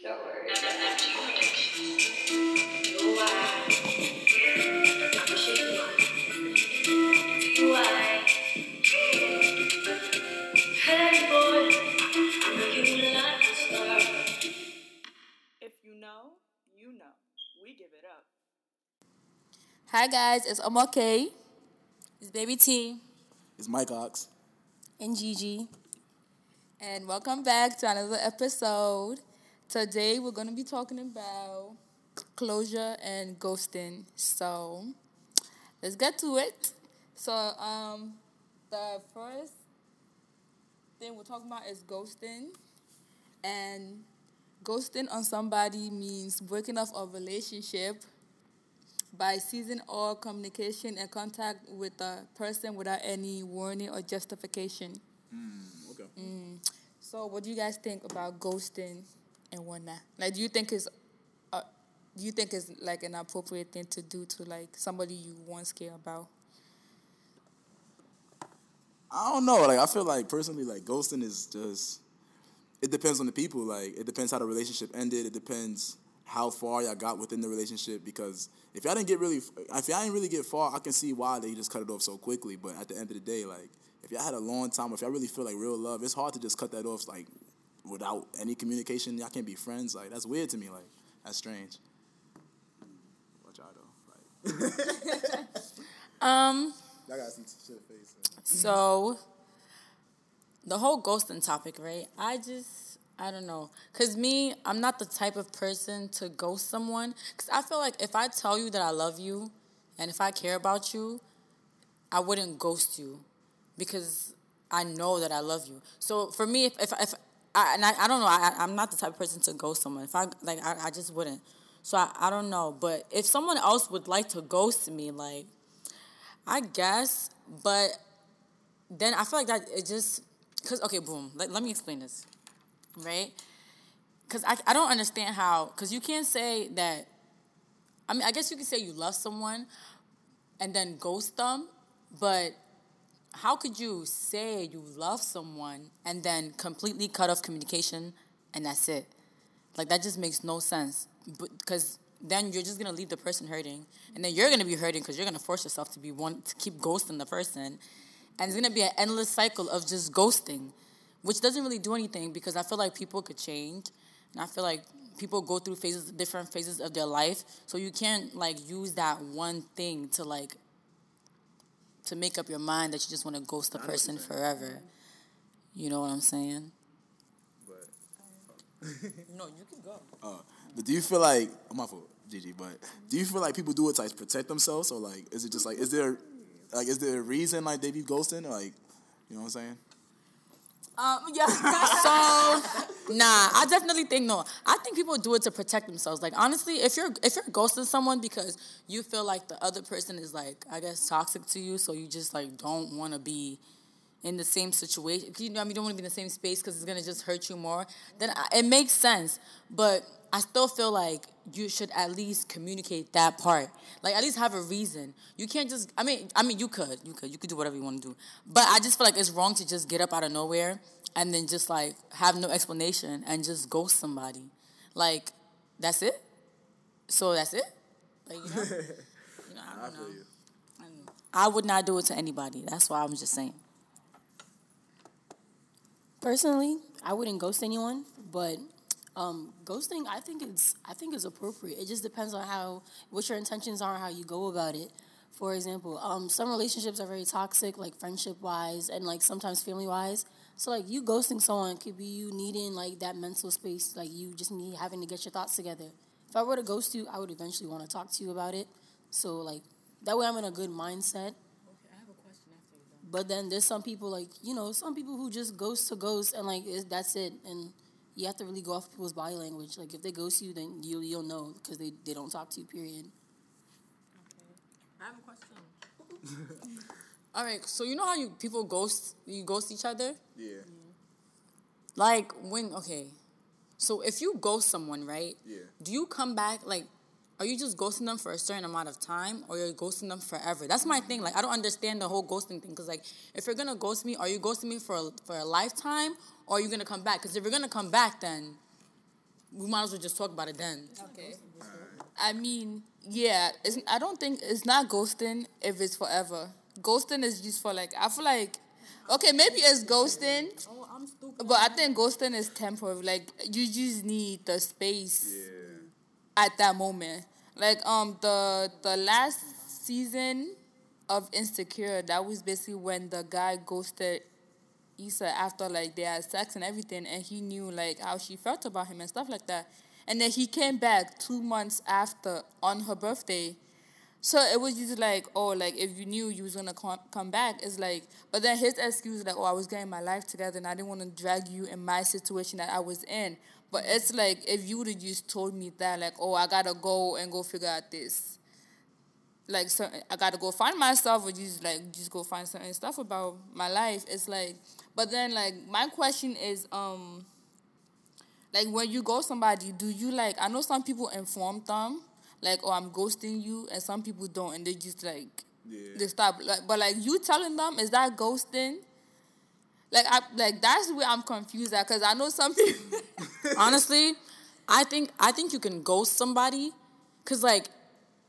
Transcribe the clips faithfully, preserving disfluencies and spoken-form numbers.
If you know, you know. We give it up. Hi guys, it's Omokay. It's Baby T. It's Mike Ox. And Gigi. And welcome back to another episode. Today we're going to be talking about closure and ghosting. So let's get to it. So um, the first thing we're talking about is ghosting. And ghosting on somebody means breaking off a relationship by ceasing all communication and contact with the person without any warning or justification. Mm. Mm. So, what do you guys think about ghosting and whatnot? Like, do you think it's, uh, do you think it's like an appropriate thing to do to like somebody you once care about? I don't know. Like, I feel like personally, like ghosting is just. It depends on the people. Like, it depends how the relationship ended. It depends how far y'all got within the relationship. Because if y'all didn't get really, if y'all didn't really get far, I can see why they just cut it off so quickly. But at the end of the day, like. If y'all had a long time, if y'all really feel like real love, it's hard to just cut that off, like, without any communication. Y'all can't be friends. Like, that's weird to me. Like, that's strange. Watch out, though. Like. um, y'all gotta see shit face. So, the whole ghosting topic, right? I just, I don't know. Because me, I'm not the type of person to ghost someone. Because I feel like if I tell you that I love you and if I care about you, I wouldn't ghost you. Because I know that I love you. So for me, if if, if I and I, I don't know, I I'm not the type of person to ghost someone. If I like, I, I just wouldn't. So I, I don't know. But if someone else would like to ghost me, like, I guess. But then I feel like that it just because okay, boom. Let let me explain this, right? Because I I don't understand how because you can't say that. I mean, I guess you can say you love someone, and then ghost them, but. How could you say you love someone and then completely cut off communication and that's it? Like, that just makes no sense. Because then you're just going to leave the person hurting. And then you're going to be hurting because you're going to force yourself to be one to keep ghosting the person. And it's going to be an endless cycle of just ghosting, which doesn't really do anything because I feel like people could change. And I feel like people go through phases, different phases of their life. So you can't, like, use that one thing to, like, to make up your mind that you just want to ghost the person forever. You know what I'm saying? But no, you can go. Uh, but do you feel like, I'm not for Gigi, but do you feel like people do it to like, protect themselves? Or like, is it just like, is there, like, is there a reason like they be ghosting? Or, like, you know what I'm saying? Um, yeah. So, nah, I definitely think no. I think people do it to protect themselves. Like, honestly, if you're if you're ghosting someone because you feel like the other person is, like, I guess, toxic to you, so you just, like, don't want to be in the same situation. You know, I mean, you don't want to be in the same space because it's going to just hurt you more. Then I, it makes sense. But I still feel like you should at least communicate that part. Like, at least have a reason. You can't just, I mean, I mean, you could, you could, you could do whatever you want to do. But I just feel like it's wrong to just get up out of nowhere and then just, like, have no explanation and just ghost somebody. Like, that's it? So that's it? Like, you know? You know, I don't know. I feel you. I don't know. I would not do it to anybody. That's why I'm just saying. Personally, I wouldn't ghost anyone, but... Um, ghosting, I think it's I think it's appropriate. It just depends on how what your intentions are, how you go about it. For example, um, some relationships are very toxic, like friendship-wise and like sometimes family-wise. So like you ghosting someone could be you needing like that mental space, like you just need having to get your thoughts together. If I were to ghost you, I would eventually want to talk to you about it. So like that way, I'm in a good mindset. Okay, I have a question after you. Then. But then there's some people like you know some people who just ghost to ghost and like it, that's it and. You have to really go off people's body language. Like, if they ghost you, then you, you'll know because they, they don't talk to you, period. Okay. I have a question. All right, so you know how you people ghost, you ghost each other? Yeah. yeah. Like, when, okay. So, if you ghost someone, right? Yeah. Do you come back, like, are you just ghosting them for a certain amount of time or you're ghosting them forever? That's my thing. Like, I don't understand the whole ghosting thing because, like, if you're going to ghost me, are you ghosting me for a, for a lifetime or are you going to come back? Because if you're going to come back, then we might as well just talk about it then. Okay. I mean, yeah, it's, I don't think, it's not ghosting if it's forever. Ghosting is used for like, I feel like, okay, maybe it's ghosting, oh, I'm stupid. But I think ghosting is temporary. Like, you just need the space yeah. at that moment. Like, um, the the last season of Insecure, that was basically when the guy ghosted Issa after, like, they had sex and everything, and he knew, like, how she felt about him and stuff like that. And then he came back two months after on her birthday. So it was just like, oh, like, if you knew you was going to com- come back, it's like... But then his excuse is like, oh, I was getting my life together and I didn't want to drag you in my situation that I was in. But it's like, if you would have just told me that, like, oh, I got to go and go figure out this. Like, so I got to go find myself or just, like, just go find certain stuff about my life. It's like... But then, like, my question is, um... like, when you ghost somebody, do you, like... I know some people inform them... like, oh, I'm ghosting you, and some people don't, and they just, like, yeah. they stop. Like, but, like, you telling them, is that ghosting? Like, I like that's where I'm confused at, because I know some people... Honestly, I think I think you can ghost somebody, because, like,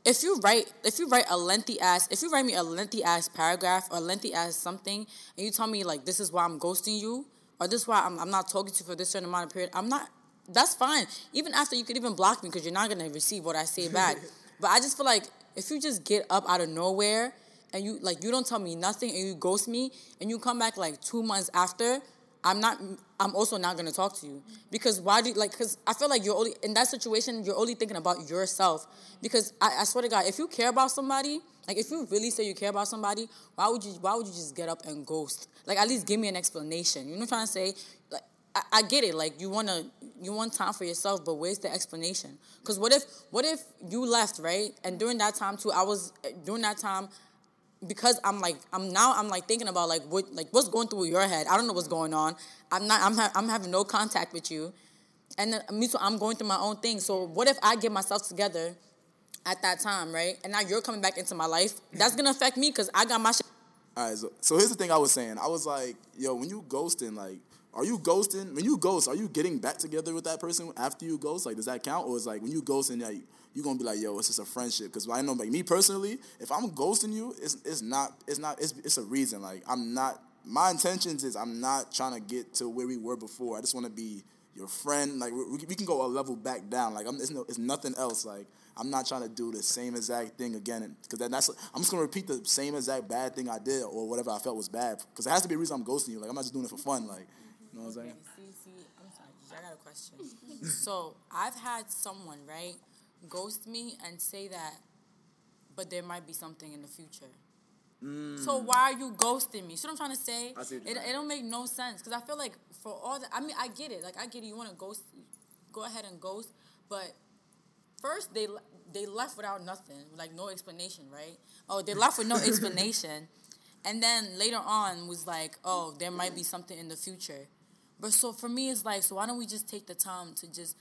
if you write if you write a lengthy-ass... If you write me a lengthy-ass paragraph or lengthy-ass something, and you tell me, like, this is why I'm ghosting you, or this is why I'm, I'm not talking to you for this certain amount of period, I'm not... That's fine. Even after, you could even block me because you're not going to receive what I say back. But I just feel like if you just get up out of nowhere and you like you don't tell me nothing and you ghost me and you come back like two months after, I'm not. I'm also not going to talk to you. Because why do you, like, because I feel like you're only, in that situation, you're only thinking about yourself. Because I, I swear to God, if you care about somebody, like if you really say you care about somebody, why would you, why would you just get up and ghost? Like at least give me an explanation. You know what I'm trying to say? Like, I, I get it. Like you want to, you want time for yourself, but where's the explanation? Because what if, what if you left, right? And during that time too, I was during that time because I'm like, I'm now I'm like thinking about like what, like what's going through your head. I don't know what's going on. I'm not. I'm ha- I'm having no contact with you, and then, me too. I'm going through my own thing. So what if I get myself together at that time, right? And now you're coming back into my life. That's gonna affect me because I got my shit. All right. So, so here's the thing I was saying. I was like, yo, when you ghosting, like. Are you ghosting? When you ghost, are you getting back together with that person after you ghost? Like, does that count? Or is like when you ghost and like, you're going to be like, yo, it's just a friendship. Because I know, like, me personally, if I'm ghosting you, it's it's not, it's not, it's it's a reason. Like, I'm not, my intentions is I'm not trying to get to where we were before. I just want to be your friend. Like, we, we can go a level back down. Like, I'm, it's, no, it's nothing else. Like, I'm not trying to do the same exact thing again. Because then that's, I'm just going to repeat the same exact bad thing I did or whatever I felt was bad. Because there has to be a reason I'm ghosting you. Like, I'm not just doing it for fun. Like, you know what I'm saying? See, see, I'm sorry, Gigi, I got a question. So, I've had someone, right, ghost me and say that, but there might be something in the future. Mm. So, why are you ghosting me? See what I'm trying to say? I see what you're saying. It, it don't make no sense. Because I feel like for all the, I mean, I get it. Like, I get it. You want to ghost, go ahead and ghost. But first, they they left without nothing. Like, no explanation, right? Oh, they left with no explanation. And then later on was like, oh, there might be something in the future. But so for me, it's like, so why don't we just take the time to just,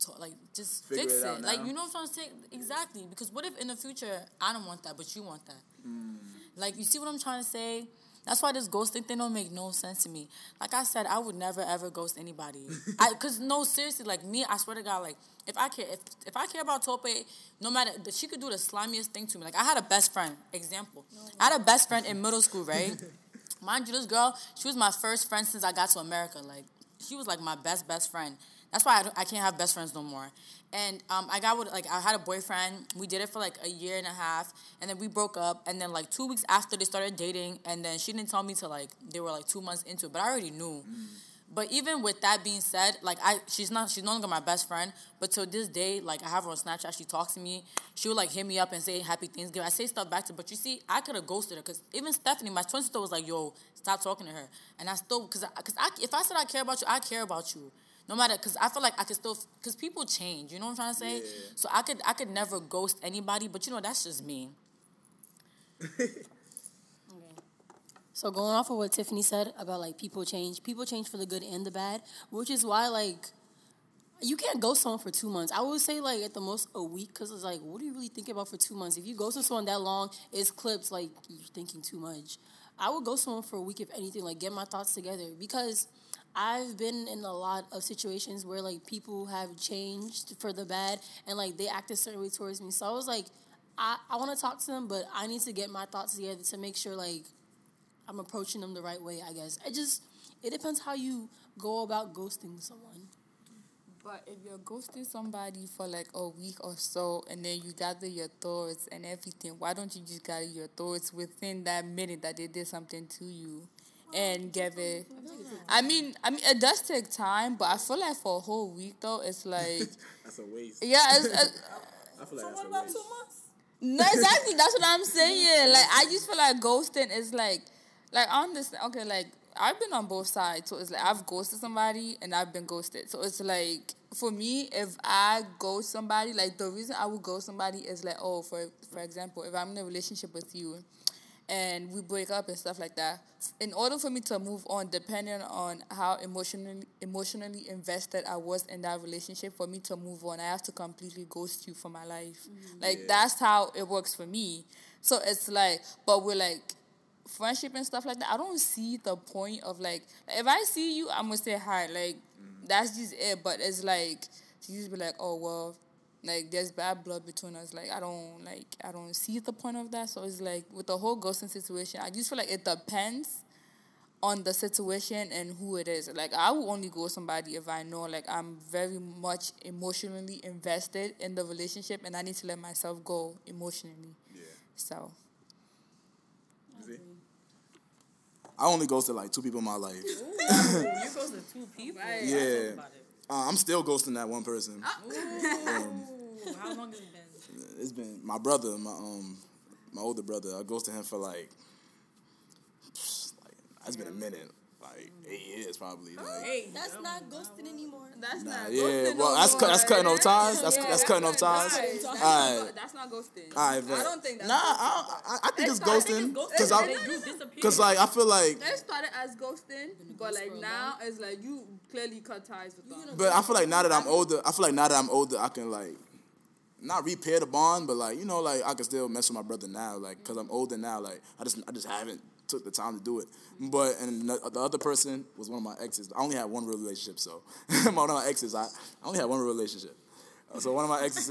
to, like, just Figure fix it? it. Like, you know what I'm saying? Exactly. Because what if in the future, I don't want that, but you want that? Mm. Like, you see what I'm trying to say? That's why this ghosting thing don't make no sense to me. Like I said, I would never, ever ghost anybody. I, Because, no, seriously, like, me, I swear to God, like, if I care if, if I care about Tope, no matter, she could do the slimiest thing to me. Like, I had a best friend, example. No. I had a best friend in middle school, right? Mind you, this girl, she was my first friend since I got to America. Like, she was, like, my best, best friend. That's why I, I can't have best friends no more. And um, I got with, like, I had a boyfriend. We did it for, like, a year and a half. And then we broke up. And then, like, two weeks after, they started dating. And then she didn't tell me till, like, they were, like, two months into it. But I already knew. Mm. But even with that being said, like, I she's not, she's no longer my best friend. But to this day, like, I have her on Snapchat. She talks to me. She would, like, hit me up and say happy Thanksgiving. I say stuff back to her. But you see, I could have ghosted her. Because even Stephanie, my twin sister, was like, yo, stop talking to her. And I still, because I, cause I, if I said I care about you, I care about you. No matter, because I feel like I could still, because people change, you know what I'm trying to say? Yeah. So I could I could never ghost anybody, but you know, that's just me. Okay. So going off of what Tiffany said about, like, people change, people change for the good and the bad, which is why, like, you can't ghost someone for two months. I would say, like, at the most a week, because it's like, what are you really thinking about for two months? If you ghost someone that long, it's clips, like, you're thinking too much. I would ghost someone for a week, if anything, like, get my thoughts together, because... I've been in a lot of situations where, like, people have changed for the bad and, like, they act a certain way towards me. So I was like, I, I want to talk to them, but I need to get my thoughts together to make sure, like, I'm approaching them the right way, I guess. It just, it depends how you go about ghosting someone. But if you're ghosting somebody for like a week or so and then you gather your thoughts and everything, why don't you just gather your thoughts within that minute that they did something to you and give it? I mean, I mean, it does take time, but I feel like for a whole week, though, it's like... That's a waste. Yeah, it's... it's I feel like so that's what about waste. Two months? No, exactly. That's what I'm saying. Like, I just feel like ghosting is like... Like, I understand... Okay, like... I've been on both sides, so it's like I've ghosted somebody and I've been ghosted. So it's like, for me, if I ghost somebody, like the reason I would ghost somebody is like, oh, for for example, if I'm in a relationship with you and we break up and stuff like that, in order for me to move on, depending on how emotionally emotionally invested I was in that relationship, for me to move on, I have to completely ghost you from my life. Mm-hmm. Like, yeah. That's how it works for me. So it's like, but we're like, friendship and stuff like that, I don't see the point of, like, if I see you, I'm gonna say hi. Like, mm-hmm. That's just it. But it's like, you just be like, oh, well, like, there's bad blood between us. Like, I don't, like, I don't see the point of that. So it's like, with the whole ghosting situation, I just feel like it depends on the situation and who it is. Like, I will only ghost somebody if I know, like, I'm very much emotionally invested in the relationship and I need to let myself go emotionally. Yeah. So. See? I only ghosted, like, two people in my life. Ooh, you ghosted two people? Right. Yeah. Uh, I'm still ghosting that one person. Um, How long has it been? It's been my brother, my um, my older brother. I ghosted him for, like, it's like, been a minute. Like, eight years, probably. Like, hey, that's no, not ghosting no, anymore. That's nah, not yeah, ghosting yeah, well, that's, cu- that's cutting off ties. That's, yeah, that's, that's cutting off ties. That's, that's, right. That's not ghosting. All right, but I don't think that's nah, I, I, I think it's ghosting. Because, it like, I feel like... It started as ghosting, but, like, now it's like you clearly cut ties with them. But I feel like now that I'm older, I feel like now that I'm older, I can, like, not repair the bond, but, like, you know, like, I can still mess with my brother now, like, because I'm older now. Like, I just, I just haven't took the time to do it. But, and the, the other person was one of my exes. I only had one real relationship, so. One of my exes, I, I only had one real relationship. So one of my exes.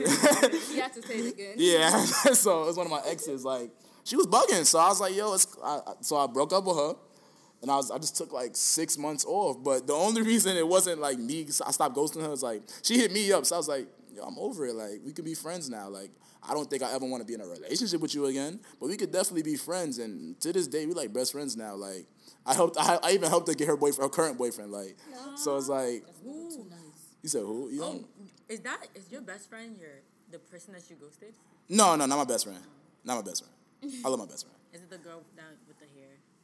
You have to say it again. Yeah, so it was one of my exes, like, she was bugging. So I was like, yo, it's, I, I, so I broke up with her. And I was, I just took, like, six months off. But the only reason it wasn't, like, me, I stopped ghosting her, is like, she hit me up. So I was like, yo, I'm over it. Like, we could be friends now. Like, I don't think I ever want to be in a relationship with you again, but we could definitely be friends. And to this day, we like best friends now. Like, I helped, I, I even helped her get her boyfriend, her current boyfriend. Like, no. So it's like, ooh, nice. You said who? You oh, is that is your best friend? Your the person that you ghosted? No, no, not my best friend. Not my best friend. I love my best friend. Is it the girl down with the hair?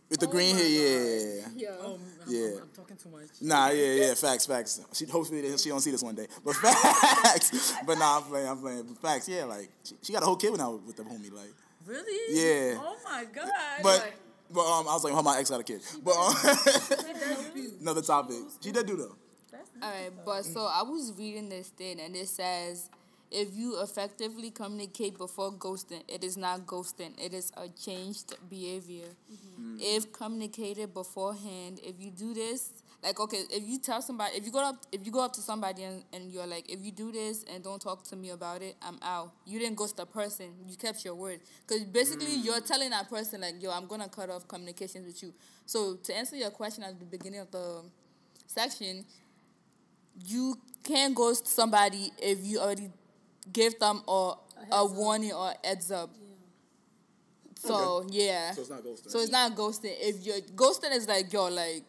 With the oh green hair, yeah, yeah, yeah. Um, I'm, yeah. I'm, I'm talking too much. Nah, yeah, yeah, facts, facts. She hopefully she don't see this one day, but facts. But nah, I'm playing, I'm playing. But facts, yeah, like she, she got a whole kid when I was with the homie, like. Really? Yeah. Oh my god. But like, but um, I was like, oh, my ex got a kid. But um, another topic. She did do though. All right, but so I was reading this thing and it says, if you effectively communicate before ghosting, it is not ghosting. It is a changed behavior. Mm-hmm. Mm-hmm. If communicated beforehand, if you do this, like, okay, if you tell somebody, if you go up, if you go up to somebody and, and you're like, if you do this and don't talk to me about it, I'm out. You didn't ghost the person. You kept your word. Because basically mm. you're telling that person, like, yo, I'm going to cut off communications with you. So to answer your question at the beginning of the section, you can't ghost somebody if you already give them a, a, a warning or heads up. Yeah. So, okay. Yeah. So it's not ghosting. So it's not ghosting. If you're ghosting, is like, yo, like,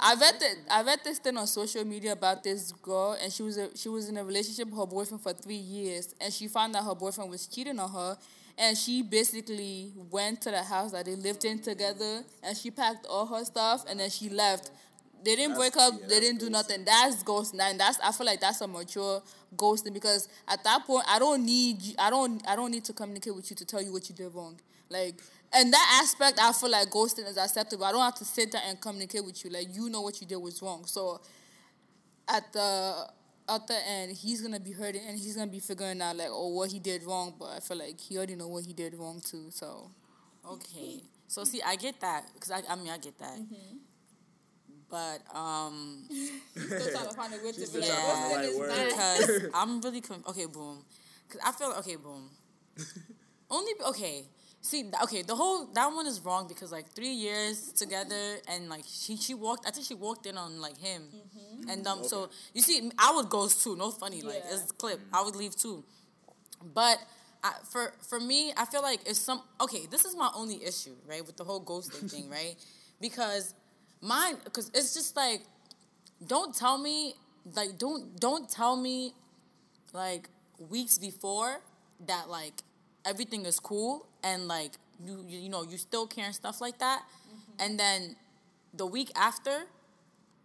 I read the, I read this thing on social media about this girl, and she was a, she was in a relationship with her boyfriend for three years, and she found out her boyfriend was cheating on her, and she basically went to the house that they lived in together, and she packed all her stuff, and then she left. They didn't that's, break up. Yeah, they didn't do nothing. That's ghosting. And that's I feel like that's a mature ghosting, because at that point I don't need I don't I don't need to communicate with you to tell you what you did wrong. Like, and that aspect I feel like ghosting is acceptable. I don't have to sit there and communicate with you. Like, you know what you did was wrong. So at the at the end, he's gonna be hurting and he's gonna be figuring out like, oh, what he did wrong. But I feel like he already know what he did wrong too. So okay. So see, I get that because I I mean I get that. Mm-hmm. But um, still trying to find a way to be like, right word. Because I'm really com- okay. Boom, because I feel okay. Boom, only okay. See, okay, the whole that one is wrong because like three years together and like she she walked. I think she walked in on like him, mm-hmm. and um. Okay. So you see, I would go too. No funny, yeah. like it's a clip. I would leave too, but. I, for for me, I feel like if some... Okay, this is my only issue, right, with the whole ghosting thing, right? Because mine... Because it's just like, don't tell me... Like, don't don't tell me, like, weeks before that, like, everything is cool and, like, you you, you know, you still care and stuff like that. Mm-hmm. And then the week after...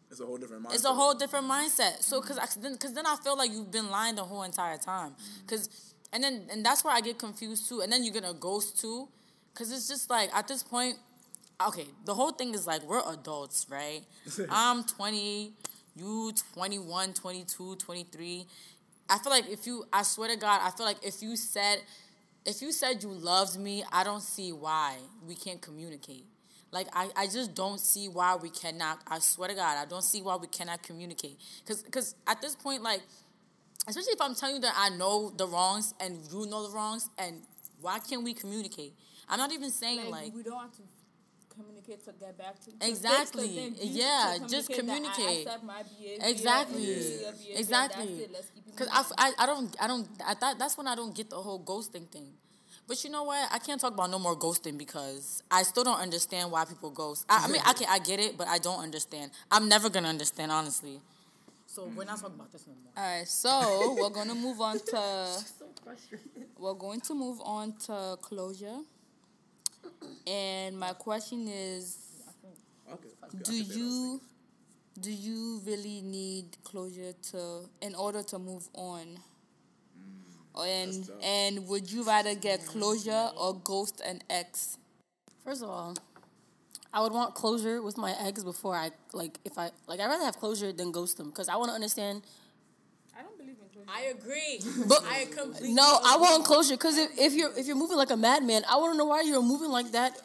It's a whole different mindset. It's a whole different mindset. So, because then, because then I feel like you've been lying the whole entire time. Because... And then, and that's where I get confused too. And then you're gonna ghost too, cause it's just like at this point, okay. The whole thing is like we're adults, right? I'm twenty, you twenty-one, twenty-two, twenty-three. I feel like if you, I swear to God, I feel like if you said, if you said you loved me, I don't see why we can't communicate. Like I, I just don't see why we cannot. I swear to God, I don't see why we cannot communicate. Cause, cause at this point, like. Especially if I'm telling you that I know the wrongs and you know the wrongs, and why can't we communicate? I'm not even saying like... like we don't have to communicate to get back to... Exactly. Thing, yeah, just communicate. I accept my behavior, exactly. Behavior, exactly. Because I, I, I don't... I don't I thought, that's when I don't get the whole ghosting thing. But you know what? I can't talk about no more ghosting because I still don't understand why people ghost. I, I mean, I, can, I get it, but I don't understand. I'm never going to understand, honestly. So we're not talking about this no more. All right, so we're going to move on to... so frustrated. We're going to move on to closure. And my question is, okay, do you do you really need closure to in order to move on? Mm, and and would you rather get closure or ghost an ex? First of all, I would want closure with my ex before I, like, if I, like, I'd rather have closure than ghost them, because I want to understand. I don't believe in closure. I agree. But I completely No, agree. I want closure, because if, if you're if you're moving like a madman, I want to know why you're moving like that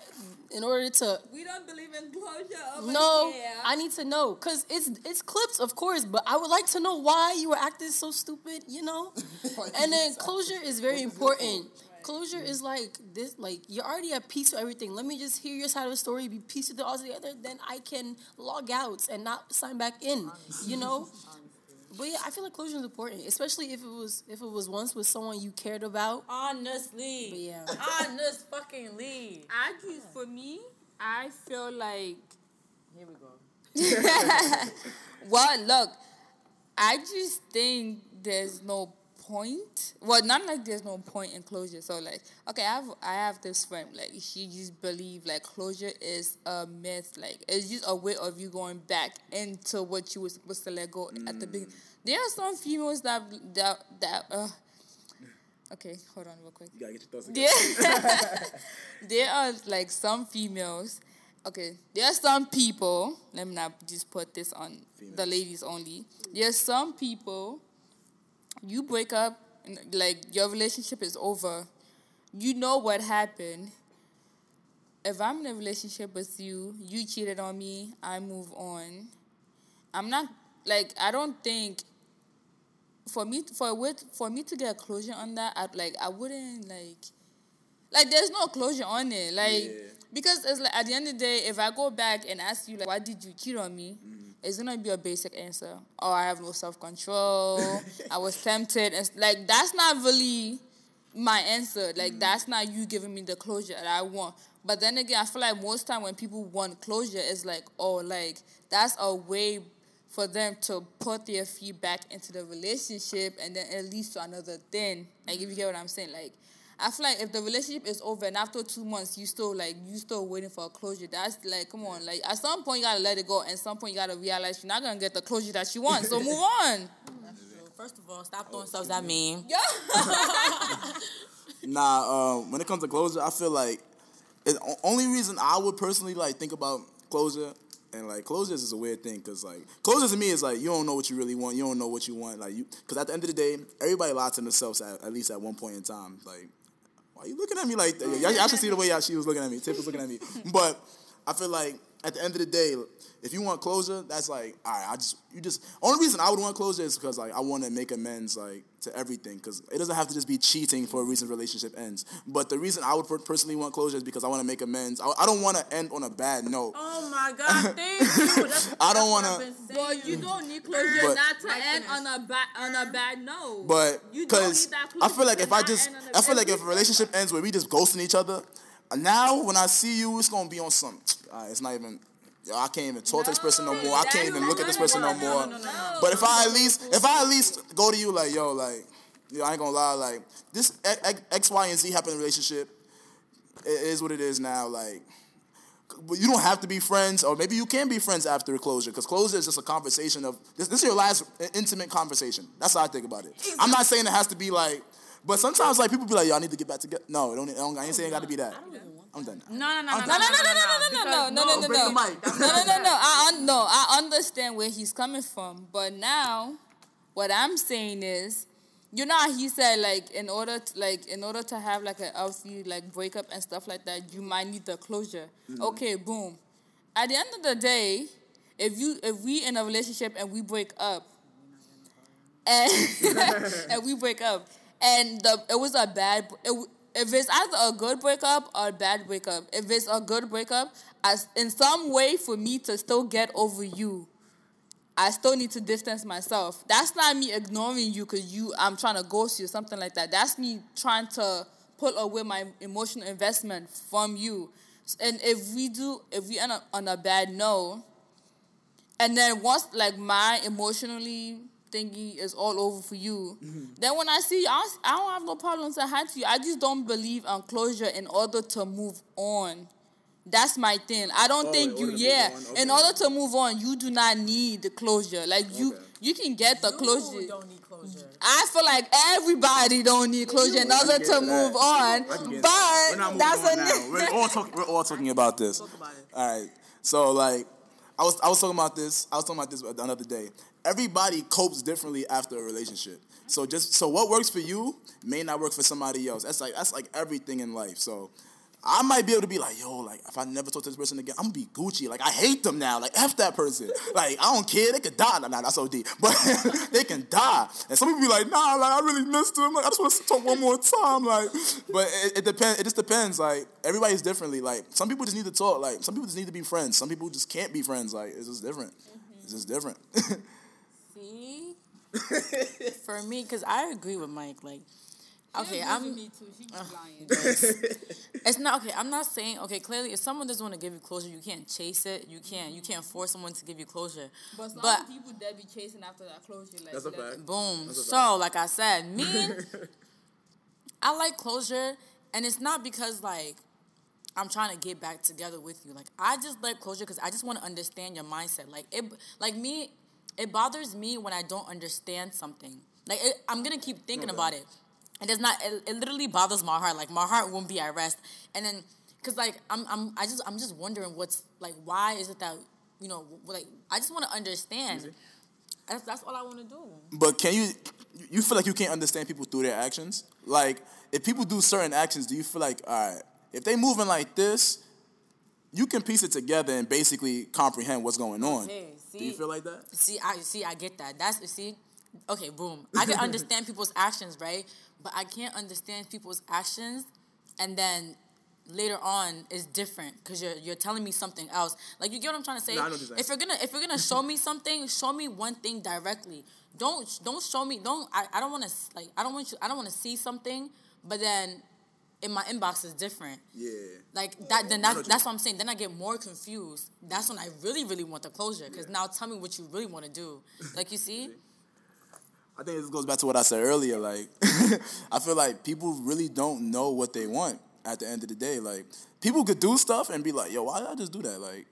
in order to. We don't believe in closure. Oh my no, yeah. I need to know, because it's, it's clips, of course, but I would like to know why you were acting so stupid, you know? And then closure is very important. Closure is like this, like you're already at peace with everything. Let me just hear your side of the story, be peace with it all together, then I can log out and not sign back in, you know? But yeah, I feel like closure is important, especially if it was if it was once with someone you cared about. Honestly. But yeah. Honest fucking lead. I just, for me, I feel like here we go. Well, look, I just think there's no point. Well, not like there's no point in closure. So like, okay, I have I have this friend, like she just believe like closure is a myth. Like it's just a way of you going back into what you were supposed to let go mm. at the beginning. There are some females that that that. Uh, okay, hold on real quick. You gotta get your thoughts together. There are like some females. Okay, there are some people. Let me not just put this on females. The ladies only. There are some people. You break up, and, like, your relationship is over. You know what happened. If I'm in a relationship with you, you cheated on me, I move on. I'm not, like, I don't think, for me for with, for me to get closure on that, I, like, I wouldn't, like, like, there's no closure on it. Like, yeah. Because it's like, at the end of the day, if I go back and ask you, like, why did you cheat on me? Mm-hmm. It's going to be a basic answer. Oh, I have no self-control. I was tempted. It's like, that's not really my answer. Like, mm. that's not you giving me the closure that I want. But then again, I feel like most time when people want closure, it's like, oh, like, that's a way for them to put their feet back into the relationship and then it leads to another thing. Like, if you get what I'm saying, like, I feel like if the relationship is over and after two months you still like you still waiting for a closure, that's like come on, like at some point you gotta let it go and at some point you gotta realize you're not gonna get the closure that you want. So move on. That's true. First of all, stop throwing oh, stuff at me. Yeah. Nah, um, when it comes to closure, I feel like the only reason I would personally like think about closure and like closure is a weird thing because like closure to me is like you don't know what you really want, you don't know what you want, like you because at the end of the day everybody lies to themselves at, at least at one point in time, like. Are you looking at me like that? Y'all should see the way y'all she was looking at me. Tiff was looking at me. But I feel like at the end of the day, if you want closure, that's like, all right, I just, you just, only reason I would want closure is because, like, I want to make amends, like, to everything, because it doesn't have to just be cheating for a reason relationship ends. But the reason I would personally want closure is because I want to make amends. I, I don't want to end on a bad note. Oh, my God, thank you. That's, I don't want to. Well, you don't need closure but, not to end on a, ba- on a bad note. But, because I feel like if I just, I feel like if a relationship ends where we just ghosting each other, now when I see you, it's going to be on some, uh, it's not even... I can't even talk no, to this person no more. I can't even look at this person no, no, no, no more. No, no, no. But if I at least, if I at least go to you like, yo, like, yo, I ain't gonna lie, like, this X, Y, and Z happened in a relationship. It is what it is now. Like, you don't have to be friends, or maybe you can be friends after closure, because closure is just a conversation of this. This is your last intimate conversation. That's how I think about it. I'm not saying it has to be like, but sometimes like people be like, yo, I need to get back together. No, it don't. It don't I ain't saying it got to be that. I'm done. No, no, no, no, no, no, no, no, no, no, no, no, no, no, no, no, no, no. I no, I understand where he's coming from, but now, what I'm saying is, you know, how he said like in order, to, like in order to have like a healthy like breakup and stuff like that, you might need the closure. Mm-hmm. Okay, boom. At the end of the day, if you if we in a relationship and we break up, and and we break up, and the it was a bad. It, If it's either a good breakup or a bad breakup, if it's a good breakup, as in some way for me to still get over you, I still need to distance myself. That's not me ignoring you because you, I'm trying to ghost you or something like that. That's me trying to pull away my emotional investment from you. And if we do, if we end up on a bad no, and then once like my emotionally... thingy is all over for you. Mm-hmm. Then when I see you, I don't, I don't have no problem saying hi to you. I just don't believe in closure in order to move on. That's my thing. I don't oh, think you, yeah. Okay. In order to move on, you do not need the closure. Like okay. you, you can get the you closure. Don't need closure. I feel like everybody don't need closure in order to move on. But that's a now. we're all talking. We're all talking about this. Talk about it. All right. So like, I was I was talking about this. I was talking about this the other day. Everybody copes differently after a relationship. So just so what works for you may not work for somebody else. That's like that's like everything in life. So I might be able to be like, yo, like if I never talk to this person again, I'm gonna be Gucci. Like I hate them now. Like F that person. Like I don't care. They could die. Nah, nah, that's O D. But they can die. And some people be like, nah, like I really missed them. Like I just want to talk one more time. Like, but it, it depends. It just depends. Like everybody's differently. Like some people just need to talk. Like some people just need to be friends. Some people just can't be friends. Like it's just different. Mm-hmm. It's just different. See, for me, because I agree with Mike. Like, okay, yeah, I'm. Me too. She uh, lying. It's not okay. I'm not saying okay. Clearly, if someone doesn't want to give you closure, you can't chase it. You can't. You can't force someone to give you closure. But some but, people that be chasing after that closure, like that's a fact. Boom. That's a fact. So, like I said, me, I like closure, and it's not because like. I'm trying to get back together with you. Like, I just like closure because I just want to understand your mindset. Like, it, like me, it bothers me when I don't understand something. Like, it, I'm going to keep thinking okay. about it. It does not, it, it literally bothers my heart. Like, my heart won't be at rest. And then, because, like, I'm I'm, I just, I'm just wondering what's, like, why is it that, you know, like, I just want to understand. Easy. That's, that's all I want to do. But can you, you feel like you can't understand people through their actions? Like, if people do certain actions, do you feel like, all right, if they moving like this, you can piece it together and basically comprehend what's going on. Okay, see, do you feel like that? See, I see, I get that. That's see, okay, boom. I can understand people's actions, right? But I can't understand people's actions, and then later on it's different because you're you're telling me something else. Like you get what I'm trying to say? No, I don't do that. If you're gonna if you're gonna show me something, show me one thing directly. Don't don't show me. Don't I, I don't want to like I don't want you. I don't want to see something, but then. In my inbox is different. Yeah. Like that. Then that's that's what I'm saying. Then I get more confused. That's when I really, really want the closure. Because yeah. now tell me what you really want to do. Like you see. I think this goes back to what I said earlier. Like, I feel like people really don't know what they want at the end of the day. Like, people could do stuff and be like, "Yo, why did I just do that?" Like.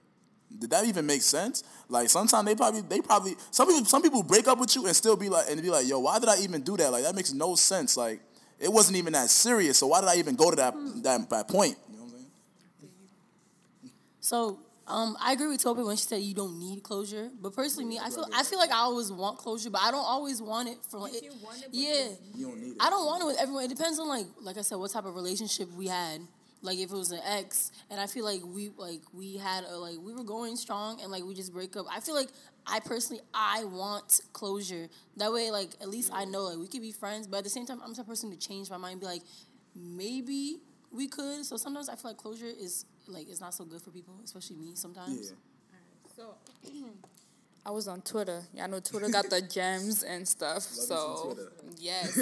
Did that even make sense? Like sometimes they probably they probably some people some people break up with you and still be like and be like, yo, why did I even do that? Like that makes no sense. Like it wasn't even that serious, so why did I even go to that that, that point? You know what I'm saying? So um, I agree with Tobi when she said you don't need closure. But personally, me, I feel I feel like I always want closure, but I don't always want it for like, you want it, yeah. You don't need it. I don't want it with everyone. It depends on like like I said, what type of relationship we had. like if it was an ex, and I feel like we like we had a like we were going strong and like we just break up. I feel like I personally I want closure. That way, like at least I know like we could be friends, but at the same time I'm the person to change my mind and be like, maybe we could. So sometimes I feel like closure is like it's not so good for people, especially me sometimes. Yeah. All right. So I was on Twitter. Y'all know Twitter got the gems and stuff. Love so yes.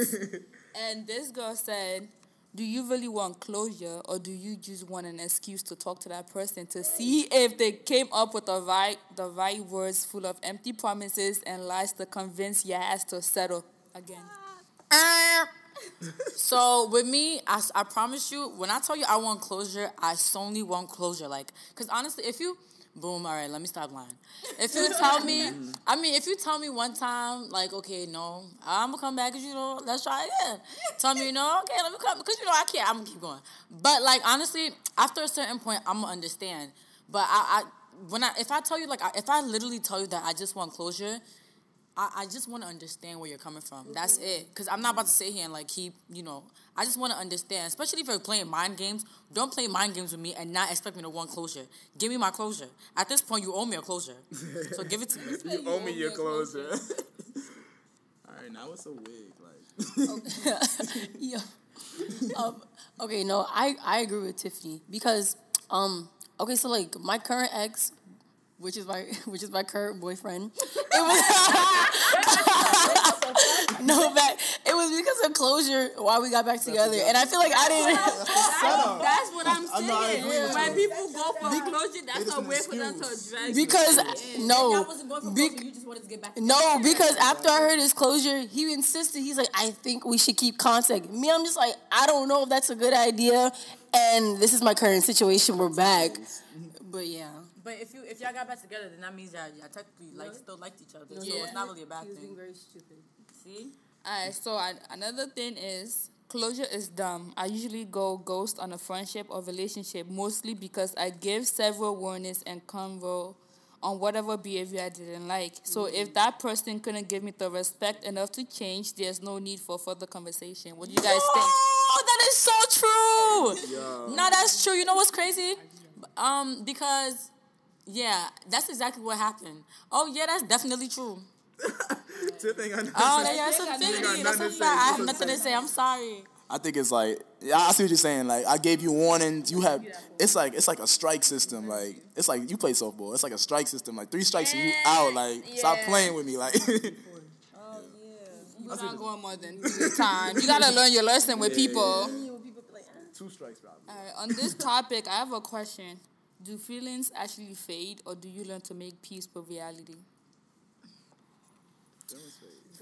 And this girl said, do you really want closure or do you just want an excuse to talk to that person to see if they came up with the right the right words full of empty promises and lies to convince your ass to settle again? Ah. So with me, I, I promise you, when I tell you I want closure, I solely want closure. Like, because honestly, if you... Boom, all right, let me stop lying. If you tell me, I mean, if you tell me one time, like, okay, no, I'm going to come back because, you know, let's try again. Tell me, you know, okay, let me come because, you know, I can't. I'm going to keep going. But, like, honestly, after a certain point, I'm going to understand. But I, I, when I, if I tell you, like, I, if I literally tell you that I just want closure, I, I just want to understand where you're coming from. Mm-hmm. That's it. Because I'm not about to sit here and, like, keep, you know, I just want to understand. Especially if you're playing mind games, don't play mind games with me and not expect me to want closure. Give me my closure. At this point, you owe me a closure. So give it to me. you, you owe me your closure. closure. All right, now it's a wig. Like. Okay. Yeah. Um, okay, no, I, I agree with Tiffany. Because, um, okay, so, like, my current ex... Which is my which is my current boyfriend. It was no back. It was because of closure why we got back together, and I feel like I didn't. That's, that's what I'm saying. No, when people go for because, closure, that's a way for them to address. Because you. no, because you just wanted to get back. No, because after I heard his closure, he insisted. He's like, I think we should keep contact. Me, I'm just like, I don't know if that's a good idea, and this is my current situation. We're back, but yeah. But if you if y'all got back together, then that means y'all, y'all technically like still liked each other. Yeah. So it's not really a bad thing. He was being very stupid. See? All right, so I, another thing is closure is dumb. I usually go ghost on a friendship or relationship, mostly because I give several warnings and convo on whatever behavior I didn't like. So mm-hmm. if that person couldn't give me the respect enough to change, there's no need for further conversation. What do you guys Yo! think? Oh, that is so true. Yo. No, that's true. You know what's crazy? Um, because... Yeah, that's exactly what happened. Oh, yeah, that's definitely true. Two thing I oh, yeah, that's a thing. That's a fact. I have nothing to say. I'm sorry. I think it's like, I see what you're saying. Like, I gave you warnings. You have, it's like it's like a strike system. Like, it's like you play softball. It's like a strike system. Like, three strikes and you out. Like, yeah. Stop playing with me. Like, oh, yeah. You're not going more than three times. You got to learn your lesson with yeah, people. Yeah, yeah. Two strikes, probably. All right, on this topic, I have a question. Do feelings actually fade, or do you learn to make peace with reality?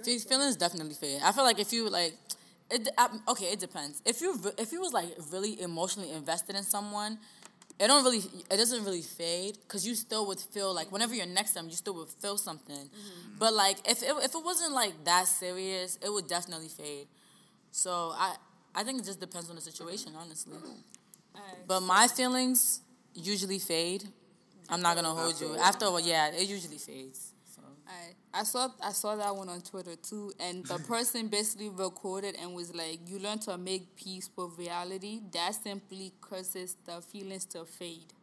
Fe- feelings definitely fade. I feel like if you like, it I, okay, it depends. If you re- if you was like really emotionally invested in someone, it don't really it doesn't really fade because you still would feel like whenever you're next to them, you still would feel something. Mm-hmm. But like if it, if it wasn't like that serious, it would definitely fade. So I I think it just depends on the situation, honestly. All right. But my feelings. Usually fade. I'm not gonna hold you. After a while, yeah, it usually fades. So. I I saw I saw that one on Twitter too, and the person basically recorded and was like, "You learn to make peace with reality. That simply causes the feelings to fade."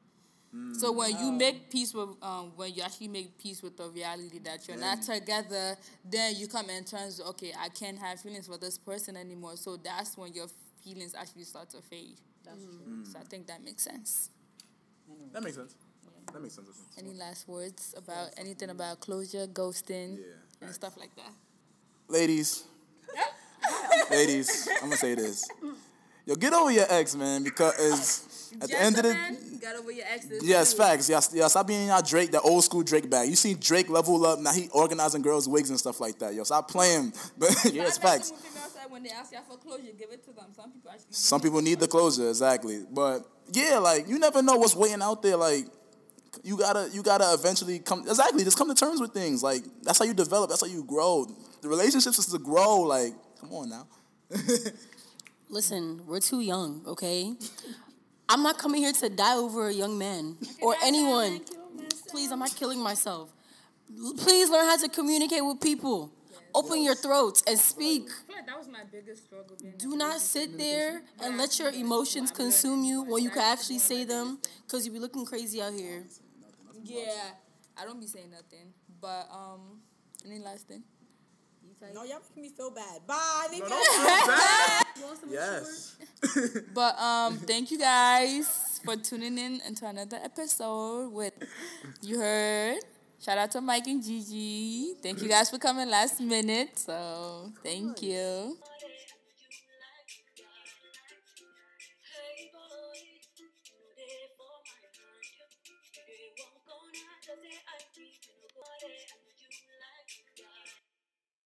Mm. So when oh. you make peace with, um, when you actually make peace with the reality that you're right. not together, then you come in terms. Okay, I can't have feelings for this person anymore. So that's when your feelings actually start to fade. That's mm. true. So I think that makes sense. That makes sense. Yeah. That makes sense. Any last words about anything about closure, ghosting, yeah. and right. stuff like that? Ladies. Ladies, I'm going to say this. Yo, get over your ex, man, because at the end of the... Get over your exes. Yes, too. Facts. Y'all, y'all stop being y'all Drake, that old school Drake bag. You see Drake level up, now he organizing girls' wigs and stuff like that. Yo, stop playing. But yes, facts. When they ask y'all for closure, give it to them. Some people actually Some people need the closure, exactly. But yeah, like you never know what's waiting out there. Like you gotta you gotta eventually come exactly, just come to terms with things. Like that's how you develop, that's how you grow. The relationships is to grow, like, come on now. Listen, we're too young, okay? I'm not coming here to die over a young man okay, or anyone. Please, I'm not killing myself. Please learn how to communicate with people. Open your throats and speak. I feel like that was my biggest struggle. Do not sit there and let your emotions consume you when you can actually say them, because you be looking crazy out here. Yeah, I don't be saying nothing. But, um, any last thing? No, y'all make me feel bad. Bye. No, don't feel bad. Yes. But um, thank you guys for tuning in into another episode with You Heard. Shout out to Mike and Gigi. Thank you guys for coming last minute. So thank you.